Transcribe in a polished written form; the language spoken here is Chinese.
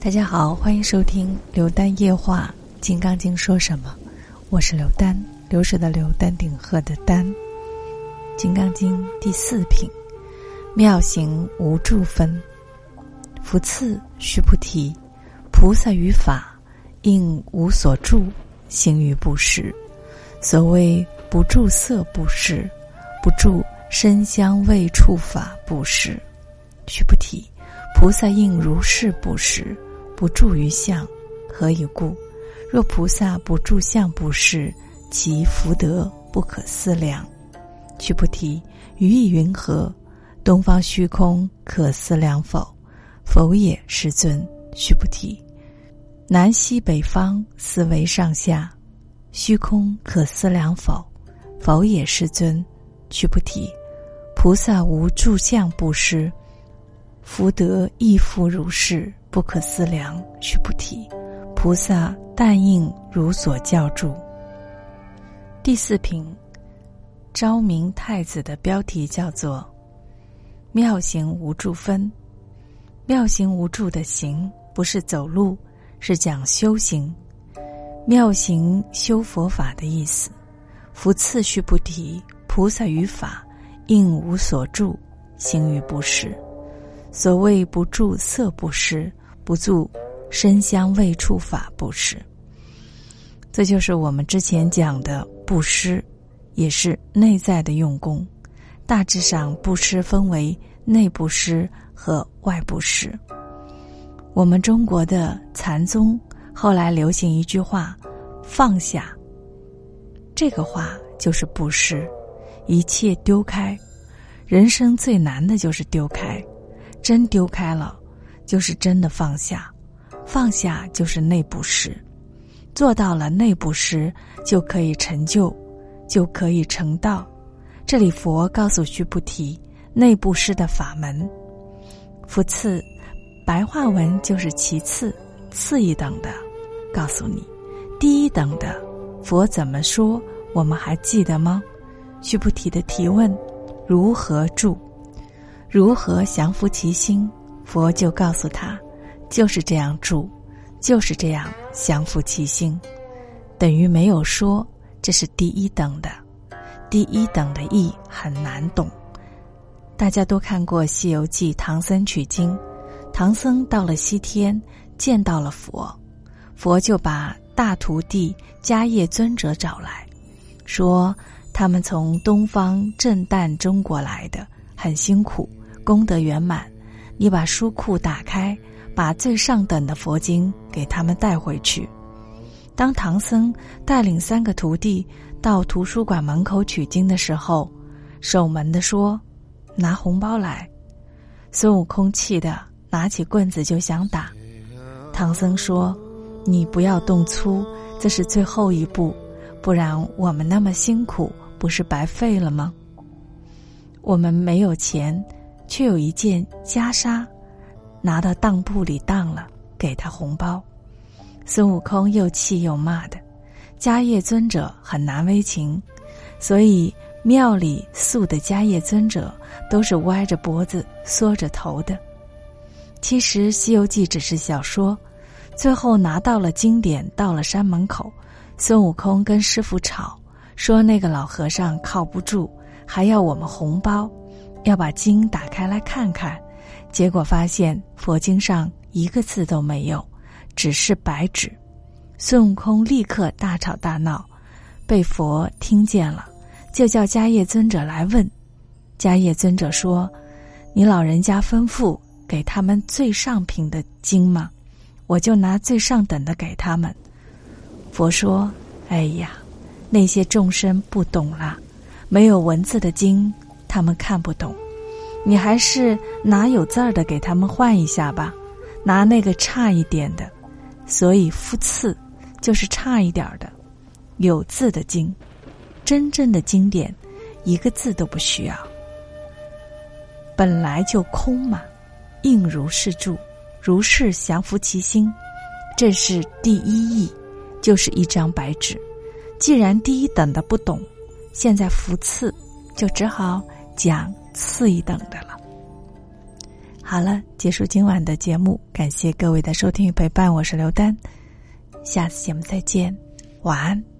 大家好，欢迎收听刘丹夜话《金刚经说什么》，我是刘丹，流水的刘，丹顶鹤的丹。金刚经第四品，妙行无住分。复次须菩提，菩萨于法应无所住，行于布施。所谓不住色布施，不住身香味触法布施。须菩提，菩萨应如是布施，不住于相。何以故？若菩萨不住相布施，其福德不可思量。须菩提，于意云何？东方虚空可思量否？否也，世尊。须菩提，南西北方思维上下，虚空可思量否？否也，世尊。须菩提，菩萨无住相布施，福德亦复如是，不可思量。须菩提，菩萨但应如所教住。第四品，昭明太子的标题叫做妙行无住分。妙行无住的行不是走路，是讲修行。妙行修佛法的意思。复次须菩提，菩萨于法应无所住，行于布施。所谓不住色布施，不住身香味触法布施。这就是我们之前讲的布施，也是内在的用功。大致上布施分为内布施和外布施。我们中国的禅宗后来流行一句话，放下，这个话就是布施，一切丢开。人生最难的就是丢开，真丢开了就是真的放下。放下就是内布施，做到了内布施就可以成就，就可以成道。这里佛告诉须菩提内布施的法门。复次，白话文就是其次，次一等的告诉你，第一等的佛怎么说我们还记得吗？须菩提的提问，如何住，如何降服其心，佛就告诉他，就是这样住，就是这样降服其心，等于没有说。这是第一等的。第一等的义很难懂，大家都看过《西游记》唐僧取经，唐僧到了西天见到了佛，佛就把大徒弟迦叶尊者找来，说他们从东方震旦中国来的，很辛苦，功德圆满，你把书库打开，把最上等的佛经给他们带回去。当唐僧带领3个徒弟到图书馆门口取经的时候，守门的说，拿红包来。孙悟空气得拿起棍子就想打，唐僧说，你不要动粗，这是最后一步，不然我们那么辛苦不是白费了吗？我们没有钱，却有一件袈裟，拿到当铺里当了，给他红包。孙悟空又气又骂的，迦叶尊者很难为情，所以庙里塑的迦叶尊者都是歪着脖子缩着头的。其实《西游记》只是小说，最后拿到了经典，到了山门口，孙悟空跟师父吵，说那个老和尚靠不住，还要我们红包，要把经打开来看看。结果发现佛经上一个字都没有，只是白纸。孙悟空立刻大吵大闹，被佛听见了，就叫迦叶尊者来问。迦叶尊者说，你老人家吩咐给他们最上品的经吗？我就拿最上等的给他们。佛说，哎呀，那些众生不懂啦，没有文字的经他们看不懂，你还是拿有字儿的给他们换一下吧，拿那个差一点的。所以复次就是差一点的有字的经，真正的经典一个字都不需要，本来就空嘛，应如是住，如是降服其心，这是第一义，就是一张白纸。既然第一等的不懂，现在复次就只好讲次一等的了。好了，结束今晚的节目，感谢各位的收听与陪伴，我是刘丹，下次节目再见，晚安。